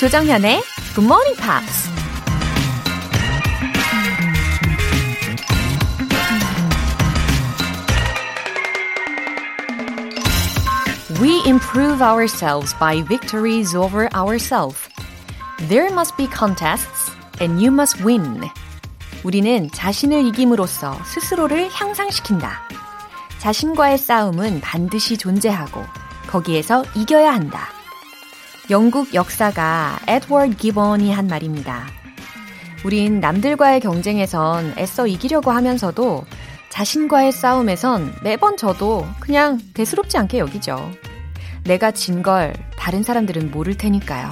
조정현의 Good Morning Pops. We improve ourselves by victories over ourselves. There must be contests and you must win. 우리는 자신을 이김으로써 스스로를 향상시킨다. 자신과의 싸움은 반드시 존재하고 거기에서 이겨야 한다. 영국 역사가 에드워드 기번이 한 말입니다. 우린 남들과의 경쟁에선 애써 이기려고 하면서도 자신과의 싸움에선 매번 져도 그냥 대수롭지 않게 여기죠. 내가 진 걸 다른 사람들은 모를 테니까요.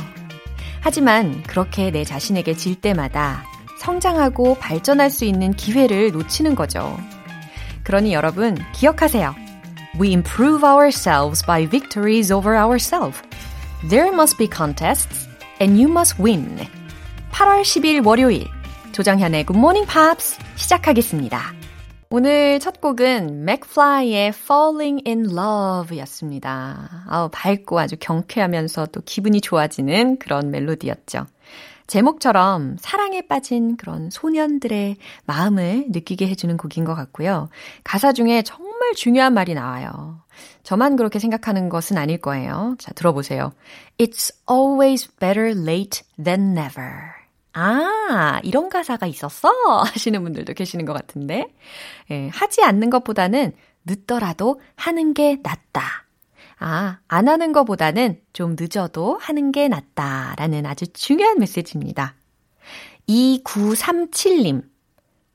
하지만 그렇게 내 자신에게 질 때마다 성장하고 발전할 수 있는 기회를 놓치는 거죠. 그러니 여러분 기억하세요. We improve ourselves by victories over ourselves. There must be contests and you must win. 8월 10일 월요일 조정현의 Good Morning Pops 시작하겠습니다. 오늘 첫 곡은 맥플라이의 Falling in Love 였습니다. 아우, 밝고 아주 경쾌하면서 또 기분이 좋아지는 그런 멜로디였죠. 제목처럼 사랑에 빠진 그런 소년들의 마음을 느끼게 해주는 곡인 것 같고요. 가사 중에 정말 중요한 말이 나와요. 저만 그렇게 생각하는 것은 아닐 거예요. 자, 들어보세요. It's always better late than never. 아, 이런 가사가 있었어? 하시는 분들도 계시는 것 같은데. 예, 하지 않는 것보다는 늦더라도 하는 게 낫다. 아, 안 하는 것보다는 좀 늦어도 하는 게 낫다라는 아주 중요한 메시지입니다. 2937님.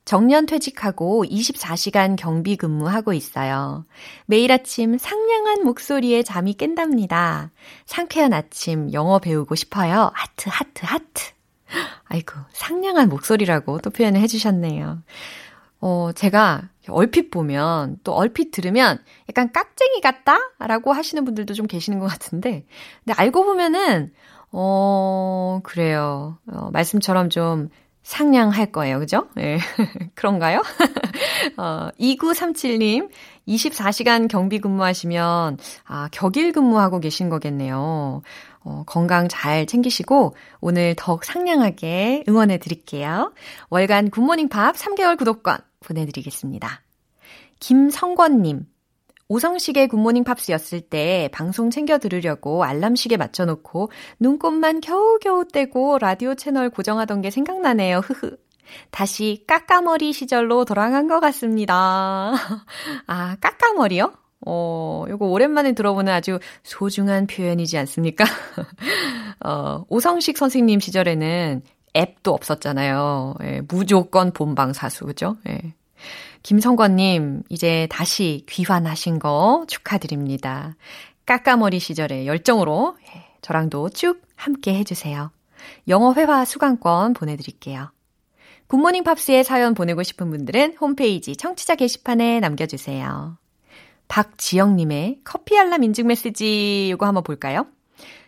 정년 퇴직하고 24시간 경비 근무하고 있어요. 매일 아침 상냥한 목소리에 잠이 깬답니다. 상쾌한 아침 영어 배우고 싶어요. 하트, 하트, 하트. 아이고, 상냥한 목소리라고 또 표현을 해주셨네요. 제가 얼핏 보면 또 얼핏 들으면 약간 깍쟁이 같다라고 하시는 분들도 좀 계시는 것 같은데, 근데 알고 보면은 그래요. 말씀처럼 좀 상냥할 거예요, 그죠? 예. 그런가요? 2937님, 24시간 경비 근무하시면 아, 격일 근무하고 계신 거겠네요. 건강 잘 챙기시고 오늘 더욱 상냥하게 응원해 드릴게요. 월간 굿모닝팝 3개월 구독권 보내드리겠습니다. 김성권님, 오성식의 굿모닝팝스였을 때 방송 챙겨 들으려고 알람시계 맞춰놓고 눈곱만 겨우겨우 떼고 라디오 채널 고정하던 게 생각나네요. 흐흐. 다시 까까머리 시절로 돌아간 것 같습니다. 아, 까까머리요? 요거 오랜만에 들어보는 아주 소중한 표현이지 않습니까? 오성식 선생님 시절에는 앱도 없었잖아요. 예, 무조건 본방사수, 그죠? 예. 김성권님, 이제 다시 귀환하신 거 축하드립니다. 까까머리 시절의 열정으로 예, 저랑도 쭉 함께 해주세요. 영어 회화 수강권 보내드릴게요. 굿모닝 팝스에 사연 보내고 싶은 분들은 홈페이지 청취자 게시판에 남겨주세요. 박지영님의 커피 알람 인증 메시지 이거 한번 볼까요?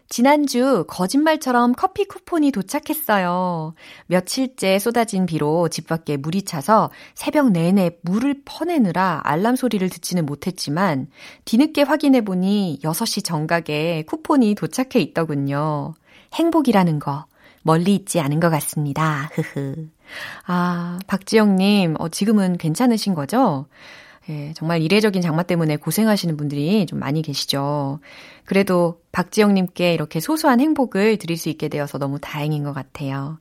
지난주 거짓말처럼 커피 쿠폰이 도착했어요. 며칠째 쏟아진 비로 집 밖에 물이 차서 새벽 내내 물을 퍼내느라 알람 소리를 듣지는 못했지만 뒤늦게 확인해보니 6시 정각에 쿠폰이 도착해 있더군요. 행복이라는 거 멀리 있지 않은 것 같습니다. 흐흐. 아, 박지영님, 지금은 괜찮으신 거죠? 예, 정말 이례적인 장마 때문에 고생하시는 분들이 좀 많이 계시죠. 그래도 박지영님께 이렇게 소소한 행복을 드릴 수 있게 되어서 너무 다행인 것 같아요.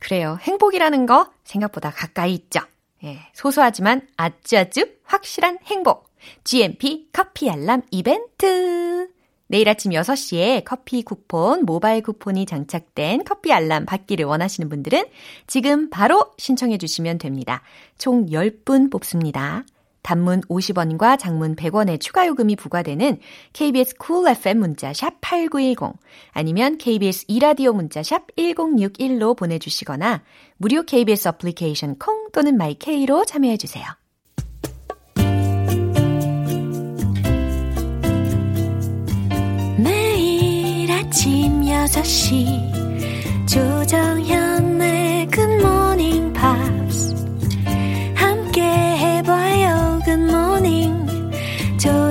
그래요. 행복이라는 거 생각보다 가까이 있죠. 예, 소소하지만 아주아주 확실한 행복. GMP 커피 알람 이벤트. 내일 아침 6시에 커피 쿠폰, 모바일 쿠폰이 장착된 커피 알람 받기를 원하시는 분들은 지금 바로 신청해 주시면 됩니다. 총 10분 뽑습니다. 단문 50원과 장문 100원의 추가 요금이 부과되는 KBS Cool FM 문자 샵 8910 아니면 KBS e라디오 문자 샵 1061로 보내주시거나 무료 KBS 어플리케이션 콩 또는 마이케이로 참여해주세요. 매일 아침 6시 조정현의 Good Morning Pops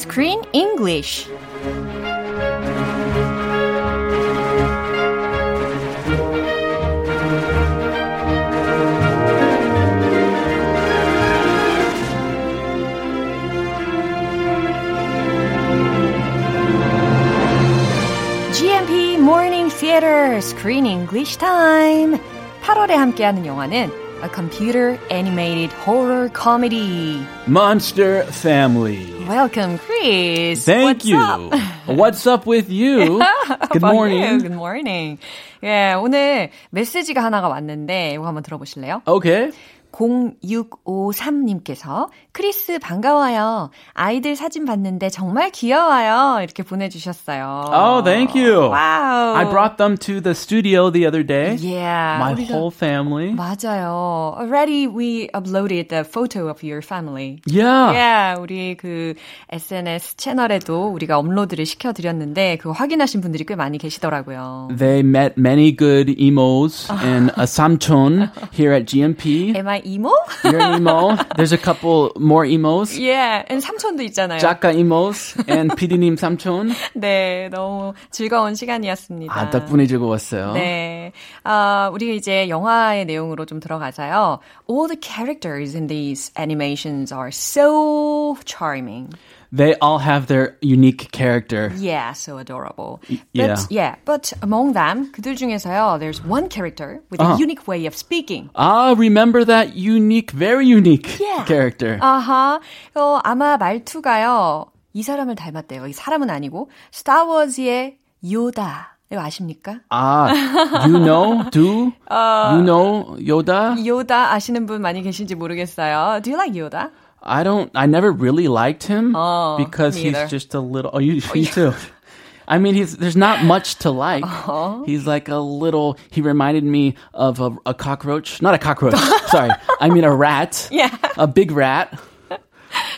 Screen English. Theater Screen English Time. 8월에 함께하는 영화는 A Computer Animated Horror Comedy. Monster Family. Welcome, Chris. Thank you. What's up with you? Good morning. Good morning. 예, 오늘 메시지가 하나가 왔는데 이거 한번 들어보실래요? Okay. 0653님께서 크리스 반가워요. 아이들 사진 봤는데 정말 귀여워요. 이렇게 보내주셨어요. Oh, thank you. Wow. I brought them to the studio the other day. Yeah. My whole family. 맞아요. Already we uploaded the photo of your family. Yeah. Yeah. 우리 그 SNS 채널에도 우리가 업로드를 시켜드렸는데 그거 확인하신 분들이 꽤 많이 계시더라고요. They met many good emos and a 삼촌 here at GMP. Am I emo? You're an emo. There's a couple more emos. Yeah, and 삼촌도 있잖아요. 작가 emos and PD님 삼촌. 네, 너무 즐거운 시간이었습니다. 아, 덕분에 즐거웠어요. 네, 우리 이제 영화의 내용으로 좀 들어가서요. All the characters in these animations are so charming. They all have their unique character. Yeah, so adorable. But among them, 그들 중에서요, there's one character with a unique way of speaking. Ah, remember that unique, very unique character. Uh-huh. 아마 말투가요, 이 사람을 닮았대요. 이 사람은 아니고, 스타워즈의 요다. 이거 아십니까? 아, you know Yoda? 요다 아시는 분 많이 계신지 모르겠어요. Do you like Yoda? I never really liked him because he's either. Just a little. Oh, you too. I mean, there's not much to like. Uh-huh. He's like a little. He reminded me of a cockroach. Not a cockroach. sorry. I mean a rat. Yeah. A big rat.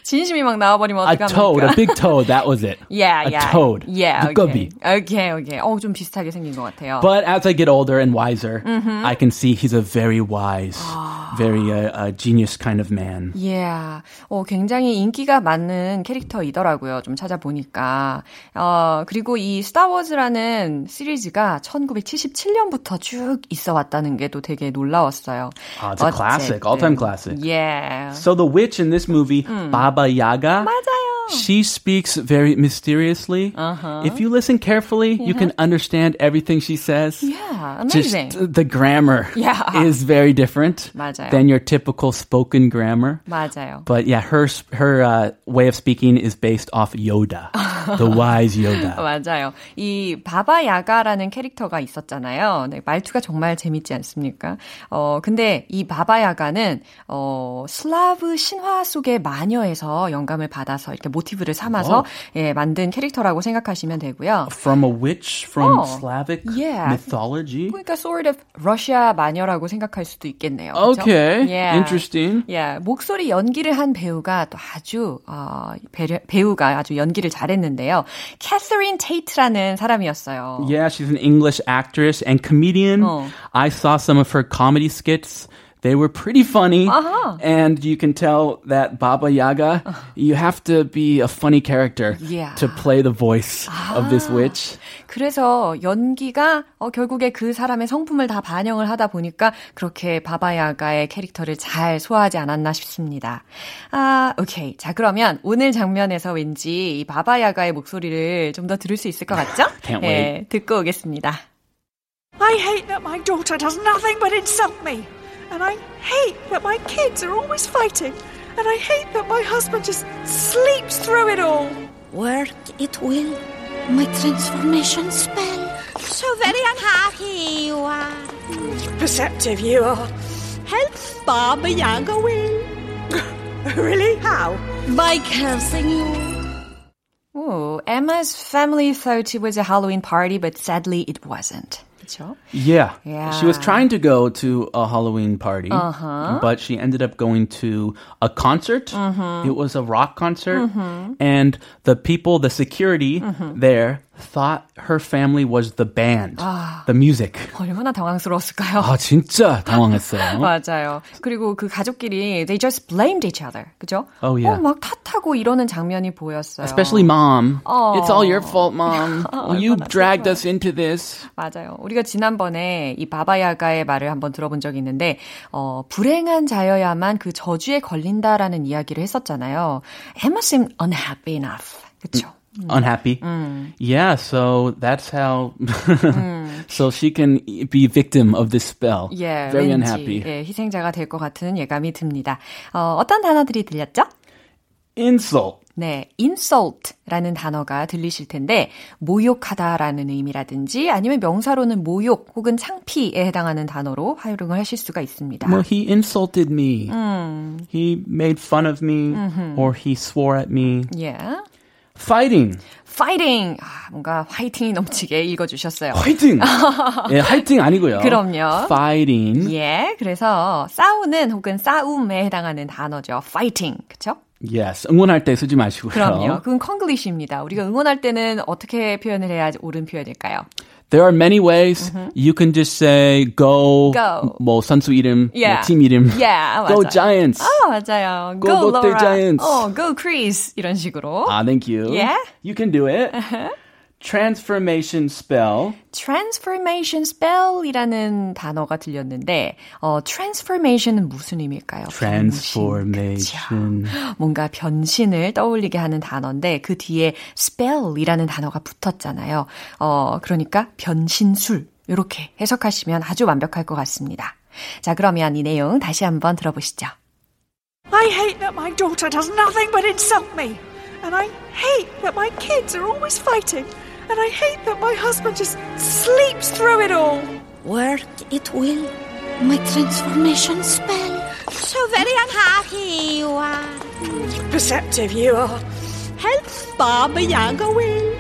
진심이 막 나와버리면 어떡합니까? A toad, a big toad, that was it. Yeah. A toad. Yeah, okay. Okay. 좀 비슷하게 생긴 것 같아요. But as I get older and wiser, mm-hmm. I can see he's a very wise, very genius kind of man. Yeah. 굉장히 인기가 많은 캐릭터이더라고요. 좀 찾아보니까. 그리고 이 스타워즈라는 시리즈가 1977년부터 쭉 있어 왔다는 게 또 되게 놀라웠어요. It's a classic, all-time classic. Yeah. So the witch in this movie, Baba Yaga. 맞아요. She speaks very mysteriously. Uh-huh. If you listen carefully, you can understand everything she says. Yeah, amazing. Just the grammar is very different 맞아요. Than your typical spoken grammar. 맞아요. But yeah, her way of speaking is based off Yoda, the wise Yoda. 맞아요. 이 바바 야가라는 캐릭터가 있었잖아요. 네, 말투가 정말 재밌지 않습니까? 근데 이 바바 야가는 슬라브 신화 속의 마녀에서 영감을 받아서 이렇게 모티브를 삼아서 예, 만든 캐릭터라고 생각하시면 되고요. From a witch, from Slavic mythology. 그러니까 sort of 러시아 마녀라고 생각할 수도 있겠네요. 그렇죠? Okay, interesting. Yeah, 목소리 연기를 한 배우가 또 아주 배우가 아주 연기를 잘했는데요. 캐서린 테이트라는 사람이었어요. Yeah, she's an English actress and comedian. I saw some of her comedy skits. They were pretty funny, and you can tell that Baba Yaga, you have to be a funny character to play the voice of this witch. 그래서 연기가 결국에 그 사람의 성품을 다 반영을 하다 보니까 그렇게 바바 야가의 캐릭터를 잘 소화하지 않았나 싶습니다. 아, 오케이. 자, 그러면 오늘 장면에서 왠지 이 바바 야가의 목소리를 좀 더 들을 수 있을 것 같죠? Can't wait. 예, 듣고 오겠습니다. I hate that my daughter does nothing but insult me. And I hate that my kids are always fighting. And I hate that my husband just sleeps through it all. Work it will, my transformation spell. So very unhappy you are. Perceptive you are. Help Baba Yaga will. Really? How? By cursing you. Ooh, Emma's family thought it was a Halloween party, but sadly it wasn't. 그렇죠? Yeah. She was trying to go to a Halloween party, but she ended up going to a concert. It was a rock concert. And the people, the security there thought her family was the band, the music. 얼마나 당황스러웠을까요? 아, 진짜 당황했어요. 맞아요. 그리고 그 가족끼리 they just blamed each other. 그죠? Oh, yeah. 막 탓하고 이러는 장면이 보였어요. Especially mom. It's all your fault, mom. You dragged us into this. 맞아요. 우리가 지난번에 이 바바야가의 말을 한번 들어본 적이 있는데 불행한 자여야만 그 저주에 걸린다라는 이야기를 했었잖아요. He must seem unhappy enough. 그렇죠? Unhappy. Yeah, so that's how so she can be victim of this spell. Yeah, very 왠지, unhappy. 예, 희생자가 될 것 같은 예감이 듭니다. 어떤 단어들이 들렸죠? Insult. 네, insult라는 단어가 들리실 텐데 모욕하다라는 의미라든지 아니면 명사로는 모욕 혹은 창피에 해당하는 단어로 활용을 하실 수가 있습니다. Well, he insulted me. He made fun of me or he swore at me. Yeah. Fighting. 아, 뭔가 화이팅이 넘치게 읽어주셨어요. 화이팅! 예, 화이팅 아니고요. 그럼요. Fighting. 예, 그래서 싸우는 혹은 싸움에 해당하는 단어죠. Fighting, 그쵸? Yes, 응원할 때 쓰지 마시고요. 그럼요. 그건 콩글리시입니다. 우리가 응원할 때는 어떻게 표현을 해야 옳은 표현일까요? There are many ways. You can just say go. 뭐 선수 이름, 뭐 팀 이름. Yeah, go 맞아요. Giants. 맞아요. Go Laura. Giants. Go Chris. 이런 식으로. Thank you. Yeah. You can do it. Transformation spell. Transformation spell이라는 단어가 들렸는데 transformation은 무슨 의미일까요? Transformation. 변신, 뭔가 변신을 떠올리게 하는 단어인데 그 뒤에 spell이라는 단어가 붙었잖아요. 그러니까 변신술 이렇게 해석하시면 아주 완벽할 것 같습니다. 자, 그러면 이 내용 다시 한번 들어보시죠. I hate that my daughter does nothing but insult me. And I hate that my kids are always fighting. And I hate that my husband just sleeps through it all. Work it will, my transformation spell. So very unhappy you are. Perceptive you are. Help Baba Yaga will.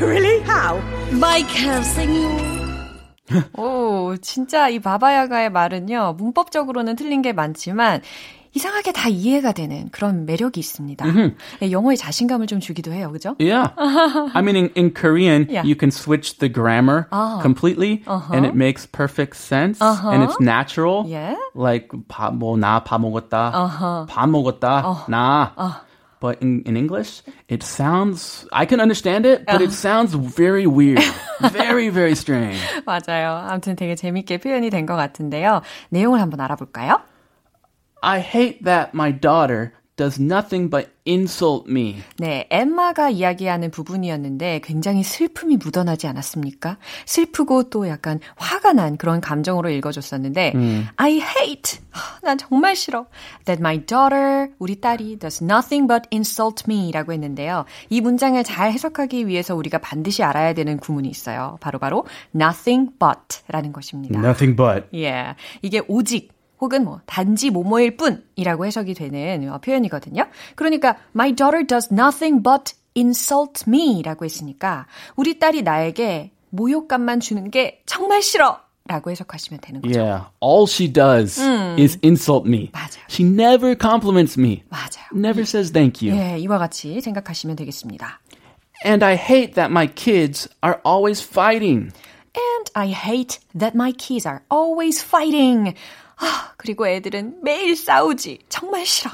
Really? How? By cursing you. 오, 진짜 이 바바야가의 말은요, 문법적으로는 틀린 게 많지만 이상하게 다 이해가 되는 그런 매력이 있습니다. 네, 영어에 자신감을 좀 주기도 해요, 그죠? Yeah. I mean, in Korean, you can switch the grammar completely, and it makes perfect sense, and it's natural. Yeah. Like, 밥 먹었다, 나. But in English, it sounds, I can understand it, but it sounds very weird. Very, very strange. 맞아요. 아무튼 되게 재밌게 표현이 된 것 같은데요. 내용을 한번 알아볼까요? I hate that my daughter does nothing but insult me. 네, 엠마가 이야기하는 부분이었는데 굉장히 슬픔이 묻어나지 않았습니까? 슬프고 또 약간 화가 난 그런 감정으로 읽어줬었는데 I hate, 난 정말 싫어. That my daughter, 우리 딸이 does nothing but insult me 라고 했는데요. 이 문장을 잘 해석하기 위해서 우리가 반드시 알아야 되는 구문이 있어요. 바로 nothing but 라는 것입니다. Nothing but. Yeah, 이게 오직. 혹은 뭐 단지 뭐뭐일 뿐이라고 해석이 되는 표현이거든요. 그러니까 my daughter does nothing but insult me라고 했으니까 우리 딸이 나에게 모욕감만 주는 게 정말 싫어. 라고 해석하시면 되는 거죠. Yeah, all she does is insult me. 맞아요. She never compliments me. 맞아요. Never says thank you. 예, 이와 같이 생각하시면 되겠습니다. And I hate that my kids are always fighting. And I hate that my kids are always fighting. 아, 그리고 애들은 매일 싸우지. 정말 싫어.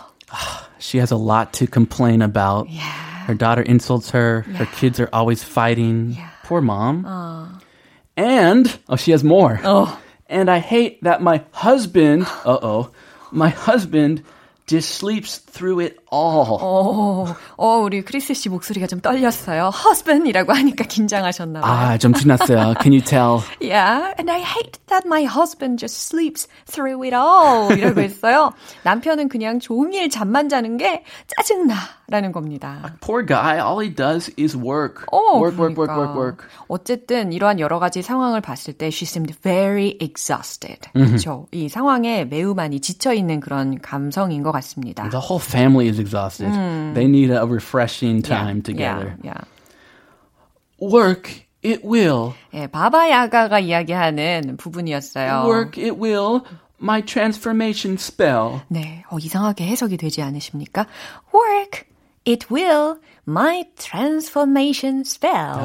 She has a lot to complain about. Yeah. Her daughter insults her. Yeah. Her kids are always fighting. Yeah. Poor mom. And she has more. And I hate that my husband, my husband just sleeps through it all. 우리 크리스 씨 목소리가 좀 떨렸어요. husband이라고 하니까 긴장하셨나 봐요. 아, 좀 지났어요. Can you tell? Yeah, and I hate that my husband just sleeps through it all. 이라고 했어요. 남편은 그냥 종일 잠만 자는 게 짜증나라는 겁니다. A poor guy, all he does is work. Work. 어쨌든 이러한 여러 가지 상황을 봤을 때 she seemed very exhausted. 그렇죠. 이 상황에 매우 많이 지쳐 있는 그런 감성인 것 같습니다. The whole family is exhausted. They need a refreshing time together. Work it will. 예, 바바 야가가 이야기하는 부분이었어요. Work it will. My transformation spell. 네, 이상하게 해석이 되지 않으십니까? Work. It will. My transformation spell.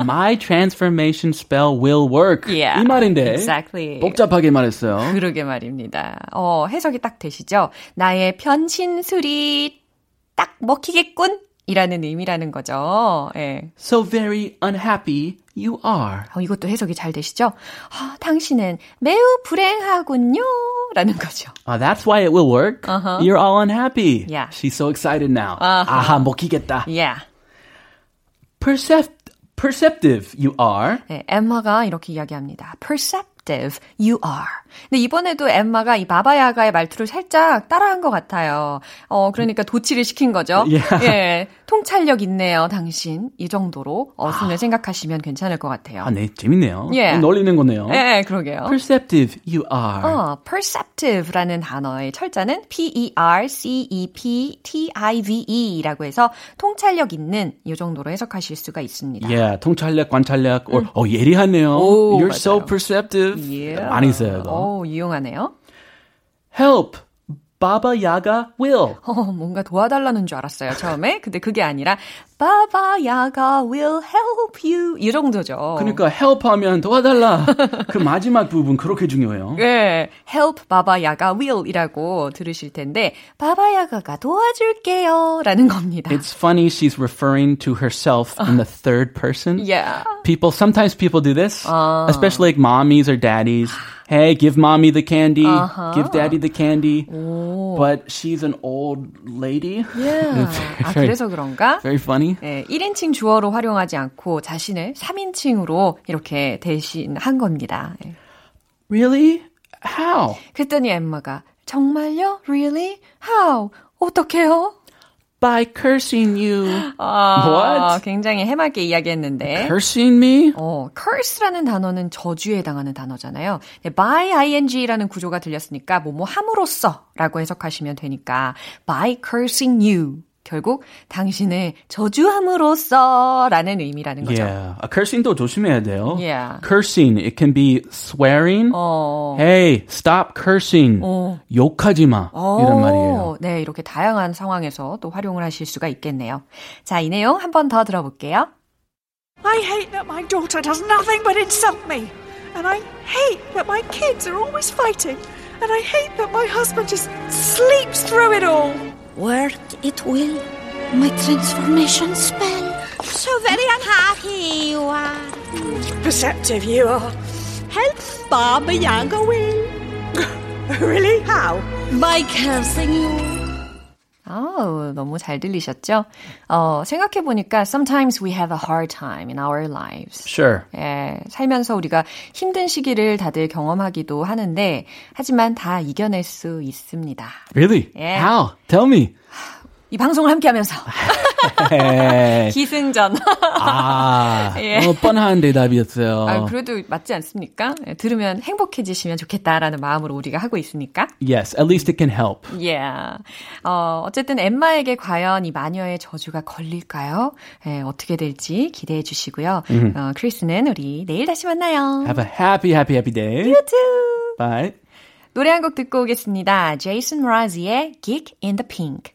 My transformation spell will work. Yeah, 이 말인데 exactly. 복잡하게 말했어요. 그러게 말입니다. 해석이 딱 되시죠? 나의 변신술이 딱 먹히겠군. 이라는 의미라는 거죠. 예. So very unhappy you are. 이것도 해석이 잘 되시죠? 당신은 매우 불행하군요. 라는 거죠. That's why it will work. Uh-huh. You're all unhappy. Yeah. She's so excited now. Uh-huh. 아하, 먹히겠다. Yeah. Perceptive you are. 네, 엠마가 이렇게 이야기합니다. Perceptive you are. 근데 이번에도 엠마가 이 바바야가의 말투를 살짝 따라한 것 같아요. 그러니까 도치를 시킨 거죠. Yeah. 예, 통찰력 있네요, 당신. 이 정도로 어순을 생각하시면 괜찮을 것 같아요. 네, 재밌네요. 예. 놀리는 거네요. 예, 그러게요. Perceptive you are. Perceptive라는 단어의 철자는 P-E-R-C-E-P-T-I-V-E라고 해서 통찰력 있는 이 정도로 해석하실 수가 있습니다. 예, yeah, 통찰력, 관찰력, 예리하네요. 오, You're 맞아요. so perceptive. Yeah. 많이 써요. 유용하네요. Help, Baba Yaga will. 뭔가 도와달라는 줄 알았어요, 처음에. 근데 그게 아니라 Baba Yaga will help you. 이 정도죠. 그러니까 help 하면 도와달라. 그 마지막 부분 그렇게 중요해요. 네, help, Baba Yaga will 이라고 들으실 텐데 Baba Yaga가 도와줄게요 라는 겁니다. It's funny she's referring to herself in the third person. Yeah. Sometimes people do this, especially like mommies or daddies. Hey, give mommy the candy. Uh-huh. Give daddy the candy. 오. But she's an old lady. Yeah. very, 그래서 그런가? Very funny. 네, 1인칭 주어로 활용하지 않고 자신을 3인칭으로 이렇게 대신한 겁니다. 네. Really? How? 그랬더니 엠마가 정말요? Really? How? 어떡해요? By cursing you. What? 굉장히 해맑게 이야기했는데. Cursing me? curse라는 단어는 저주에 해당하는 단어잖아요. by ing라는 구조가 들렸으니까 뭐뭐 함으로써 라고 해석하시면 되니까 by cursing you. 결국 당신을 저주함으로써 라는 의미라는 거죠. Yeah. cursing도 조심해야 돼요. Yeah. cursing, it can be swearing. Hey, stop cursing. 욕하지 마. 이런 말이에요. 네, 이렇게 다양한 상황에서 또 활용을 하실 수가 있겠네요. 자, 이 내용 한 번 더 들어볼게요. I hate that my daughter does nothing but insult me. And I hate that my kids are always fighting. And I hate that my husband just sleeps through it all. Work it will, my transformation spell. So very unhappy you are. Perceptive you are. Help Baba Yaga will. Really? How? By cursing you. 너무 잘 들리셨죠? 생각해보니까 sometimes we have a hard time in our lives. Sure. 예, 살면서 우리가 힘든 시기를 다들 경험하기도 하는데 하지만 다 이겨낼 수 있습니다. Really? 예. How? Tell me. 이 방송을 함께하면서 기승전 예. 뻔한 대답이었어요. 그래도 맞지 않습니까? 들으면 행복해지시면 좋겠다라는 마음으로 우리가 하고 있으니까. Yes, at least it can help. Yeah. 어쨌든 엠마에게 과연 이 마녀의 저주가 걸릴까요? 예, 어떻게 될지 기대해 주시고요. 크리스는 우리 내일 다시 만나요. Have a happy, happy, happy day. You too. Bye. 노래 한 곡 듣고 오겠습니다. 제이슨 라지의 Geek in the Pink.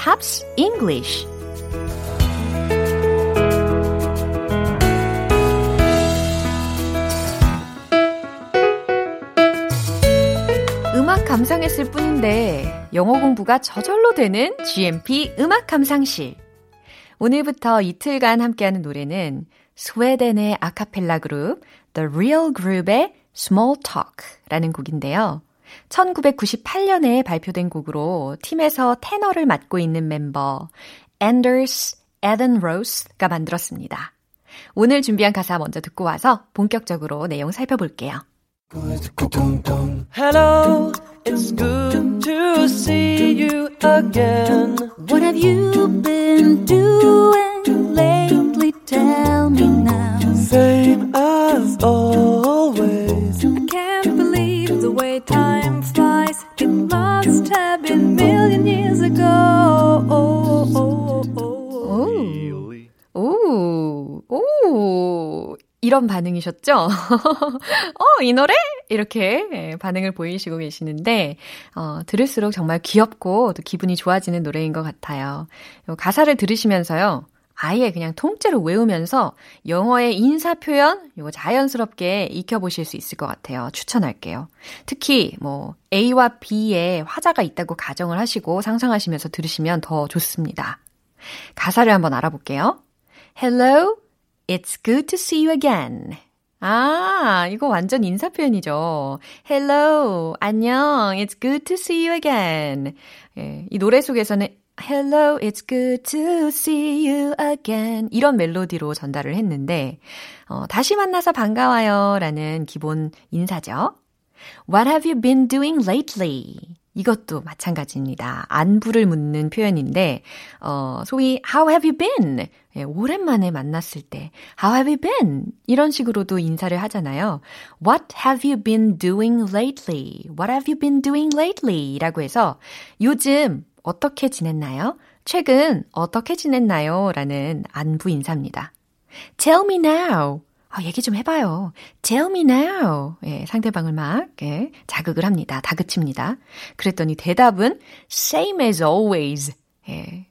Pops English. 음악 감상했을 뿐인데 영어 공부가 저절로 되는 GMP 음악 감상실. 오늘부터 이틀간 함께하는 노래는 스웨덴의 아카펠라 그룹 The Real Group의 Small Talk라는 곡인데요. 1998년에 발표된 곡으로 팀에서 테너를 맡고 있는 멤버 앤더스 에든 로스가 만들었습니다. 오늘 준비한 가사 먼저 듣고 와서 본격적으로 내용 살펴볼게요. Hello, it's good to see you again. What have you been doing lately? Tell me now. Same as always. I can't believe the way time flies. It must have been million years ago. 오, 이런 반응이셨죠? 이 노래? 이렇게 반응을 보이시고 계시는데 들을수록 정말 귀엽고 또 기분이 좋아지는 노래인 것 같아요. 가사를 들으시면서요. 아예 그냥 통째로 외우면서 영어의 인사표현 이거 자연스럽게 익혀보실 수 있을 것 같아요. 추천할게요. 특히 뭐 A와 B에 화자가 있다고 가정을 하시고 상상하시면서 들으시면 더 좋습니다. 가사를 한번 알아볼게요. Hello, it's good to see you again. 아, 이거 완전 인사 표현이죠. Hello, 안녕, it's good to see you again. 예, 이 노래 속에서는 Hello, it's good to see you again. 이런 멜로디로 전달을 했는데 다시 만나서 반가워요 라는 기본 인사죠. What have you been doing lately? 이것도 마찬가지입니다. 안부를 묻는 표현인데 소위 How have you been? 예, 오랜만에 만났을 때 How have you been? 이런 식으로도 인사를 하잖아요. What have you been doing lately? What have you been doing lately? 라고 해서 요즘 어떻게 지냈나요? 최근 어떻게 지냈나요? 라는 안부 인사입니다. Tell me now. 얘기 좀 해봐요. Tell me now. 예, 상대방을 막 자극을 합니다. 다그칩니다. 그랬더니 대답은 same as always. 예.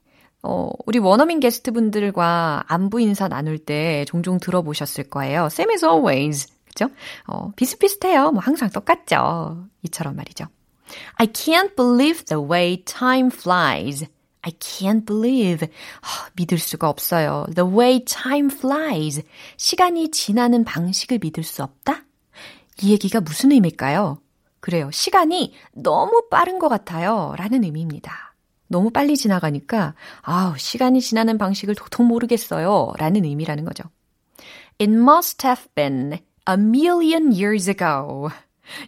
우리 원어민 게스트분들과 안부 인사 나눌 때 종종 들어보셨을 거예요. Same as always. 그죠? 비슷비슷해요. 뭐 항상 똑같죠. 이처럼 말이죠. I can't believe the way time flies. I can't believe. 믿을 수가 없어요. The way time flies. 시간이 지나는 방식을 믿을 수 없다? 이 얘기가 무슨 의미일까요? 그래요. 시간이 너무 빠른 것 같아요. 라는 의미입니다. 너무 빨리 지나가니까 시간이 지나는 방식을 도통 모르겠어요. 라는 의미라는 거죠. It must have been a million years ago.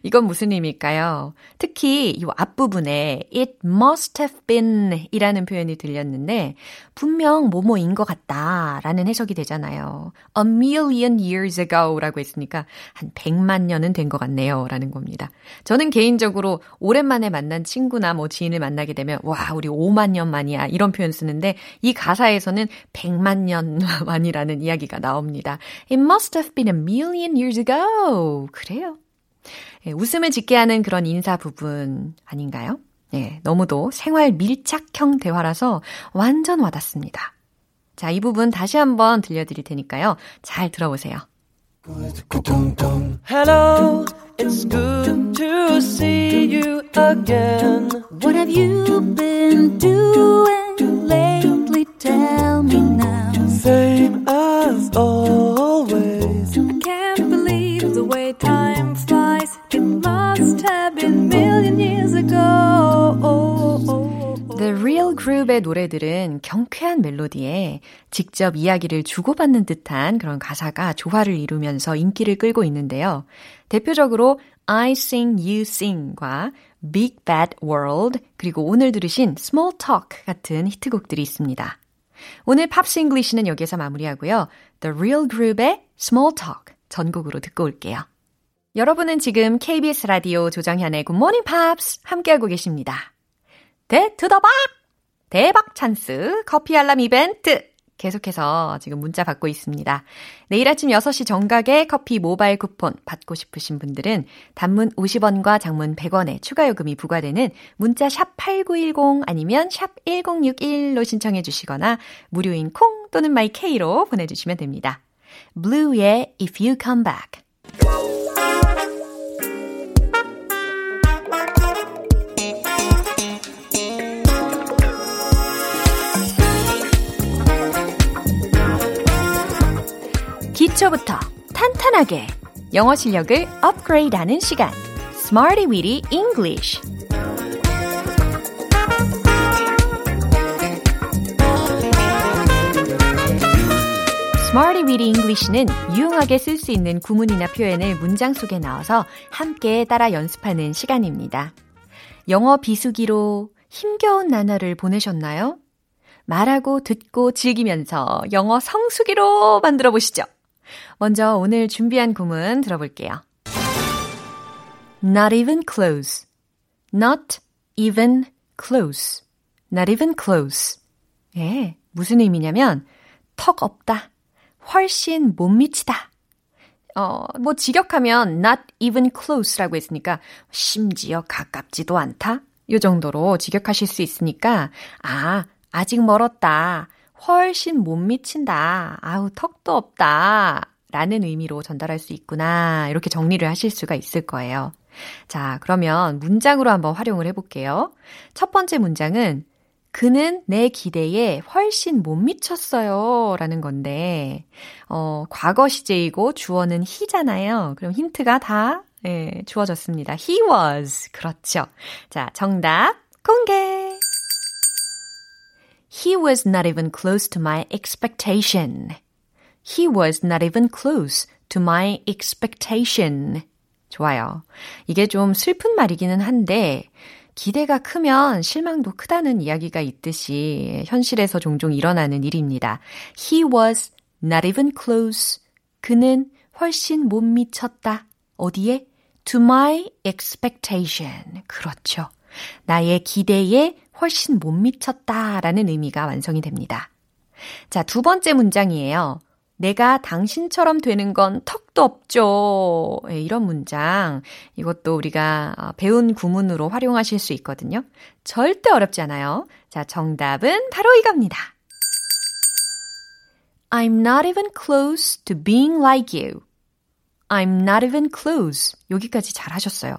이건 무슨 의미일까요? 특히 이 앞부분에 It must have been 이라는 표현이 들렸는데 분명 뭐뭐인 것 같다 라는 해석이 되잖아요. A million years ago 라고 했으니까 한 100만 년은 된 것 같네요 라는 겁니다. 저는 개인적으로 오랜만에 만난 친구나 뭐 지인을 만나게 되면 와 우리 5만 년 만이야 이런 표현 쓰는데 이 가사에서는 100만 년 만이라는 이야기가 나옵니다. It must have been a million years ago. 그래요. 예, 웃음을 짓게 하는 그런 인사 부분 아닌가요? 예, 너무도 생활 밀착형 대화라서 완전 와닿습니다. 자, 이 부분 다시 한번 들려드릴 테니까요. 잘 들어보세요. Hello, it's good to see you again. What have you been doing lately? Tell me now. Same as always. I can't believe the way time flies. It must have been million years ago. The Real Group의 노래들은 경쾌한 멜로디에 직접 이야기를 주고받는 듯한 그런 가사가 조화를 이루면서 인기를 끌고 있는데요. 대표적으로 I Sing, You Sing과 Big Bad World 그리고 오늘 들으신 Small Talk 같은 히트곡들이 있습니다. 오늘 팝스 잉글리시는 여기에서 마무리하고요. The Real Group의 Small Talk 전곡으로 듣고 올게요. 여러분은 지금 KBS 라디오 조정현의 Good Morning Pops 함께하고 계십니다. 대투더박! 대박 찬스 커피 알람 이벤트! 계속해서 지금 문자 받고 있습니다. 내일 아침 6시 정각에 커피 모바일 쿠폰 받고 싶으신 분들은 단문 50원과 장문 100원의 추가 요금이 부과되는 문자 샵 8910 아니면 샵 1061로 신청해 주시거나 무료인 콩 또는 마이K로 보내주시면 됩니다. Blue의 If You Come Back 기초부터 탄탄하게 영어 실력을 업그레이드하는 시간 Smarty Weedy English. Smarty Weedy English는 유용하게 쓸 수 있는 구문이나 표현을 문장 속에 넣어서 함께 따라 연습하는 시간입니다. 영어 비수기로 힘겨운 나날을 보내셨나요? 말하고 듣고 즐기면서 영어 성수기로 만들어 보시죠. 먼저 오늘 준비한 구문 들어볼게요. Not even close. Not even close. Not even close. 예, 무슨 의미냐면 턱 없다. 훨씬 못 미치다. 뭐 직역하면 not even close라고 했으니까 심지어 가깝지도 않다. 이 정도로 직역하실 수 있으니까 아직 멀었다. 훨씬 못 미친다. 아우, 턱도 없다. 라는 의미로 전달할 수 있구나. 이렇게 정리를 하실 수가 있을 거예요. 자, 그러면 문장으로 한번 활용을 해볼게요. 첫 번째 문장은 그는 내 기대에 훨씬 못 미쳤어요. 라는 건데 과거 시제이고 주어는 he잖아요. 그럼 힌트가 다 주어졌습니다. He was. 그렇죠. 자, 정답 공개. He was not even close to my expectation. He was not even close to my expectation. 좋아요. 이게 좀 슬픈 말이기는 한데 기대가 크면 실망도 크다는 이야기가 있듯이 현실에서 종종 일어나는 일입니다. He was not even close. 그는 훨씬 못 미쳤다. 어디에? To my expectation. 그렇죠. 나의 기대에 훨씬 못 미쳤다라는 의미가 완성이 됩니다. 자, 두 번째 문장이에요. 내가 당신처럼 되는 건 턱도 없죠. 이런 문장, 이것도 우리가 배운 구문으로 활용하실 수 있거든요. 절대 어렵지 않아요. 자, 정답은 바로 이겁니다. I'm not even close to being like you. I'm not even close. 여기까지 잘하셨어요.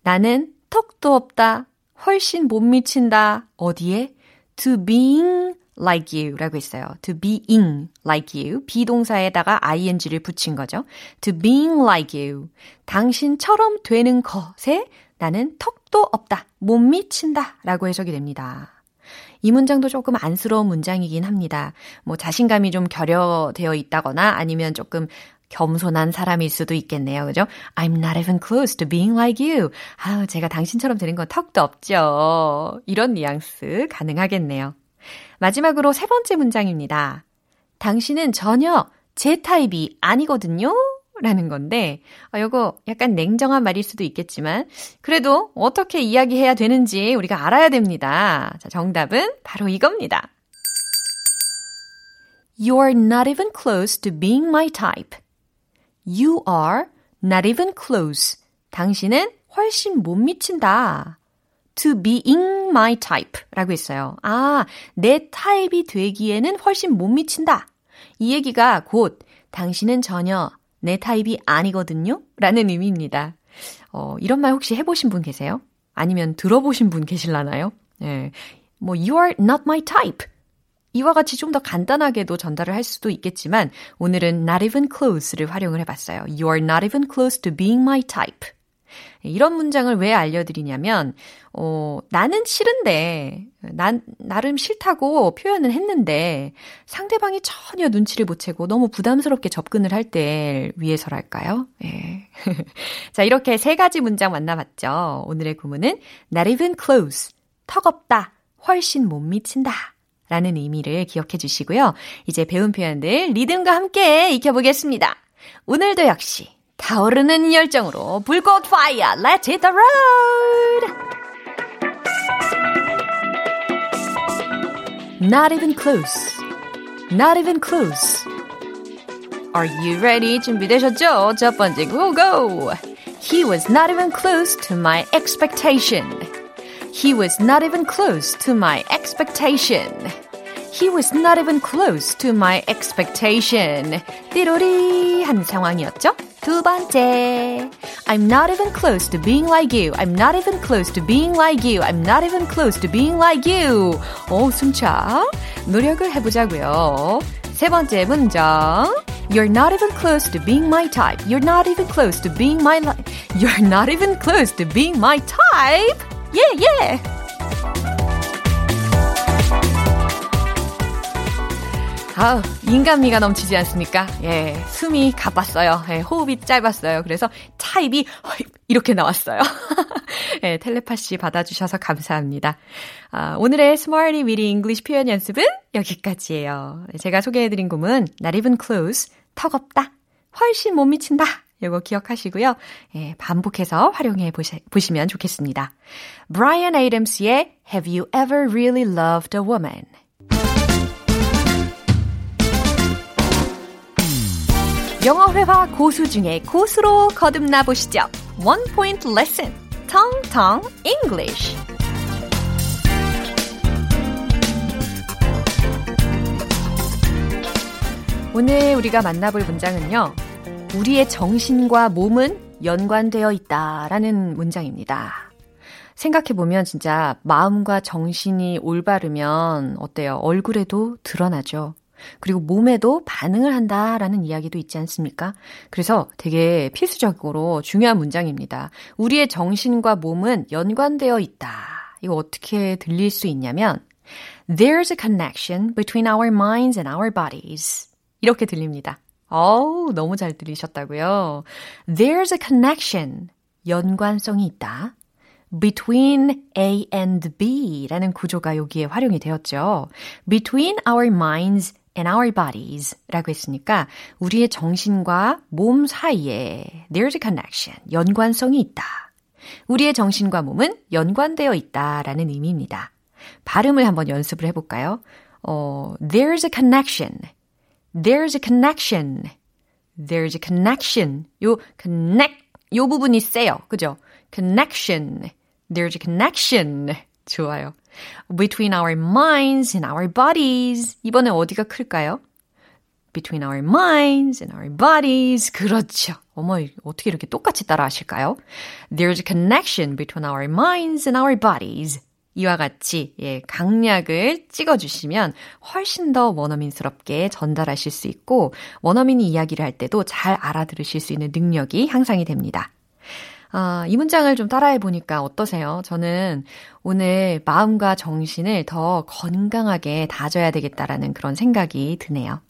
나는 턱도 없다. 훨씬 못 미친다. 어디에? To being like you라고 했어요. To being like you. 비동사에다가 ing를 붙인 거죠. To being like you. 당신처럼 되는 것에 나는 턱도 없다. 못 미친다. 라고 해석이 됩니다. 이 문장도 조금 안쓰러운 문장이긴 합니다. 뭐 자신감이 좀 결여되어 있다거나 아니면 조금 겸손한 사람일 수도 있겠네요. 그죠? I'm not even close to being like you. 아우, 제가 당신처럼 되는 건 턱도 없죠. 이런 뉘앙스 가능하겠네요. 마지막으로 세 번째 문장입니다. 당신은 전혀 제 타입이 아니거든요. 라는 건데 이거 약간 냉정한 말일 수도 있겠지만 그래도 어떻게 이야기해야 되는지 우리가 알아야 됩니다. 자, 정답은 바로 이겁니다. You're not even close to being my type. You are not even close. 당신은 훨씬 못 미친다. To being my type 라고 했어요. 내 타입이 되기에는 훨씬 못 미친다. 이 얘기가 곧 당신은 전혀 내 타입이 아니거든요. 라는 의미입니다. 이런 말 혹시 해보신 분 계세요? 아니면 들어보신 분 계실라나요? 예, 뭐 You are not my type. 이와 같이 좀 더 간단하게도 전달을 할 수도 있겠지만 오늘은 not even close를 활용을 해봤어요. You're not even close to being my type. 이런 문장을 왜 알려드리냐면 나는 싫은데 나름 싫다고 표현은 했는데 상대방이 전혀 눈치를 못 채고 너무 부담스럽게 접근을 할 때 위해서랄까요? 예. 자, 이렇게 세 가지 문장 만나봤죠. 오늘의 구문은 not even close, 턱 없다, 훨씬 못 미친다. 라는 의미를 기억해 주시고요. 이제 배운 표현들 리듬과 함께 익혀보겠습니다. 오늘도 역시 타오르는 열정으로 불꽃 파이어, Let's hit the road! Not even close. Not even close. Are you ready? 준비되셨죠? 첫 번째 go! He was not even close to my expectation. He was not even close to my expectation. He was not even close to my expectation. 띠로리 한 상황이었죠? 두 번째. I'm not even close to being like you. I'm not even close to being like you. I'm not even close to being like you. 숨차. 노력을 해보자고요. 세 번째 문장. You're not even close to being my type. You're not even close to being my life. You're not even close to being my type. Yeah, yeah. 아우, 인간미가 넘치지 않습니까? 예, 숨이 가빴어요. 예, 호흡이 짧았어요. 그래서 타입이 이렇게 나왔어요. 예, 텔레파시 받아주셔서 감사합니다. 아, 오늘의 Smarty Meeting English 표현 연습은 여기까지예요. 제가 소개해드린 구문 Not even close, 턱 없다, 훨씬 못 미친다. 요거 기억하시고요. 예, 반복해서 활용해 보시면 좋겠습니다. Bryan Adams의 Have You Ever Really Loved a Woman? 영어 회화 고수 중에 고수로 거듭나 보시죠. One point lesson, Tong Tong English. 오늘 우리가 만나볼 문장은요. 우리의 정신과 몸은 연관되어 있다라는 문장입니다. 생각해보면 진짜 마음과 정신이 올바르면 어때요? 얼굴에도 드러나죠. 그리고 몸에도 반응을 한다라는 이야기도 있지 않습니까? 그래서 되게 필수적으로 중요한 문장입니다. 우리의 정신과 몸은 연관되어 있다. 이거 어떻게 들릴 수 있냐면 There's a connection between our minds and our bodies. 이렇게 들립니다. 어우, 너무 잘 들리셨다고요. There's a connection. 연관성이 있다. Between A and B라는 구조가 여기에 활용이 되었죠. Between our minds and our bodies 라고 했으니까 우리의 정신과 몸 사이에 there's a connection, 연관성이 있다. 우리의 정신과 몸은 연관되어 있다라는 의미입니다. 발음을 한번 연습을 해볼까요? There's a connection, there's a connection, there's a connection. 요 connect, 요 부분이 세요. 그죠? Connection. There's a connection. 좋아요. Between our minds and our bodies. 이번엔 어디가 클까요? Between our minds and our bodies. 그렇죠. 어머, 어떻게 이렇게 똑같이 따라 하실까요? There's a connection between our minds and our bodies. 이와 같이 예, 강약을 찍어주시면 훨씬 더 원어민스럽게 전달하실 수 있고 원어민이 이야기를 할 때도 잘 알아들으실 수 있는 능력이 향상이 됩니다. 아, 이 문장을 좀 따라해 보니까 어떠세요? 저는 오늘 마음과 정신을 더 건강하게 다져야 되겠다라는 그런 생각이 드네요.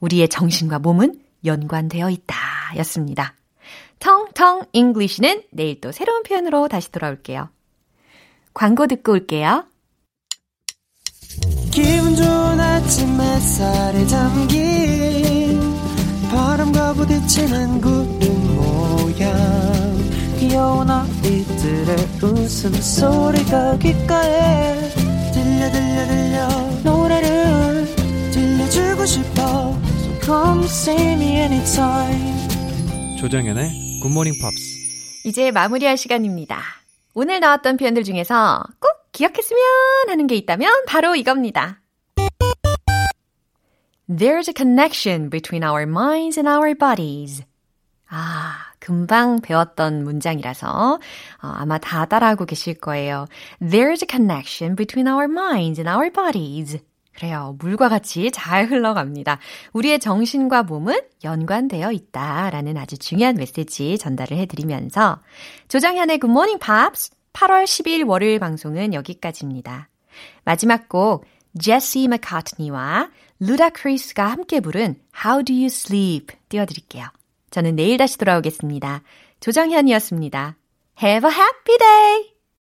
우리의 정신과 몸은 연관되어 있다 였습니다. 텅텅 잉글리시는 내일 또 새로운 표현으로 다시 돌아올게요. 광고 듣고 올게요. 기분 좋은 아침 햇살에 잠긴 바람과 부딪히는 구름 모양 귀여운 아이들의 웃음소리가 귓가에 들려 들려 들려 노래를 들려주고 싶어 So come see me anytime 조정연의 굿모닝 팝스 이제 마무리할 시간입니다. 오늘 나왔던 표현들 중에서 꼭 기억했으면 하는 게 있다면 바로 이겁니다. There's a connection between our minds and our bodies. 아, 금방 배웠던 문장이라서 아마 다 따라하고 계실 거예요. There's a connection between our minds and our bodies. 그래요. 물과 같이 잘 흘러갑니다. 우리의 정신과 몸은 연관되어 있다라는 아주 중요한 메시지 전달을 해드리면서 조정현의 Good Morning Pops 8월 12일 월요일 방송은 여기까지입니다. 마지막 곡 제시 맥카트니와 루다크리스가 함께 부른 How Do You Sleep 띄워드릴게요. 저는 내일 다시 돌아오겠습니다. 조정현이었습니다. Have a happy day!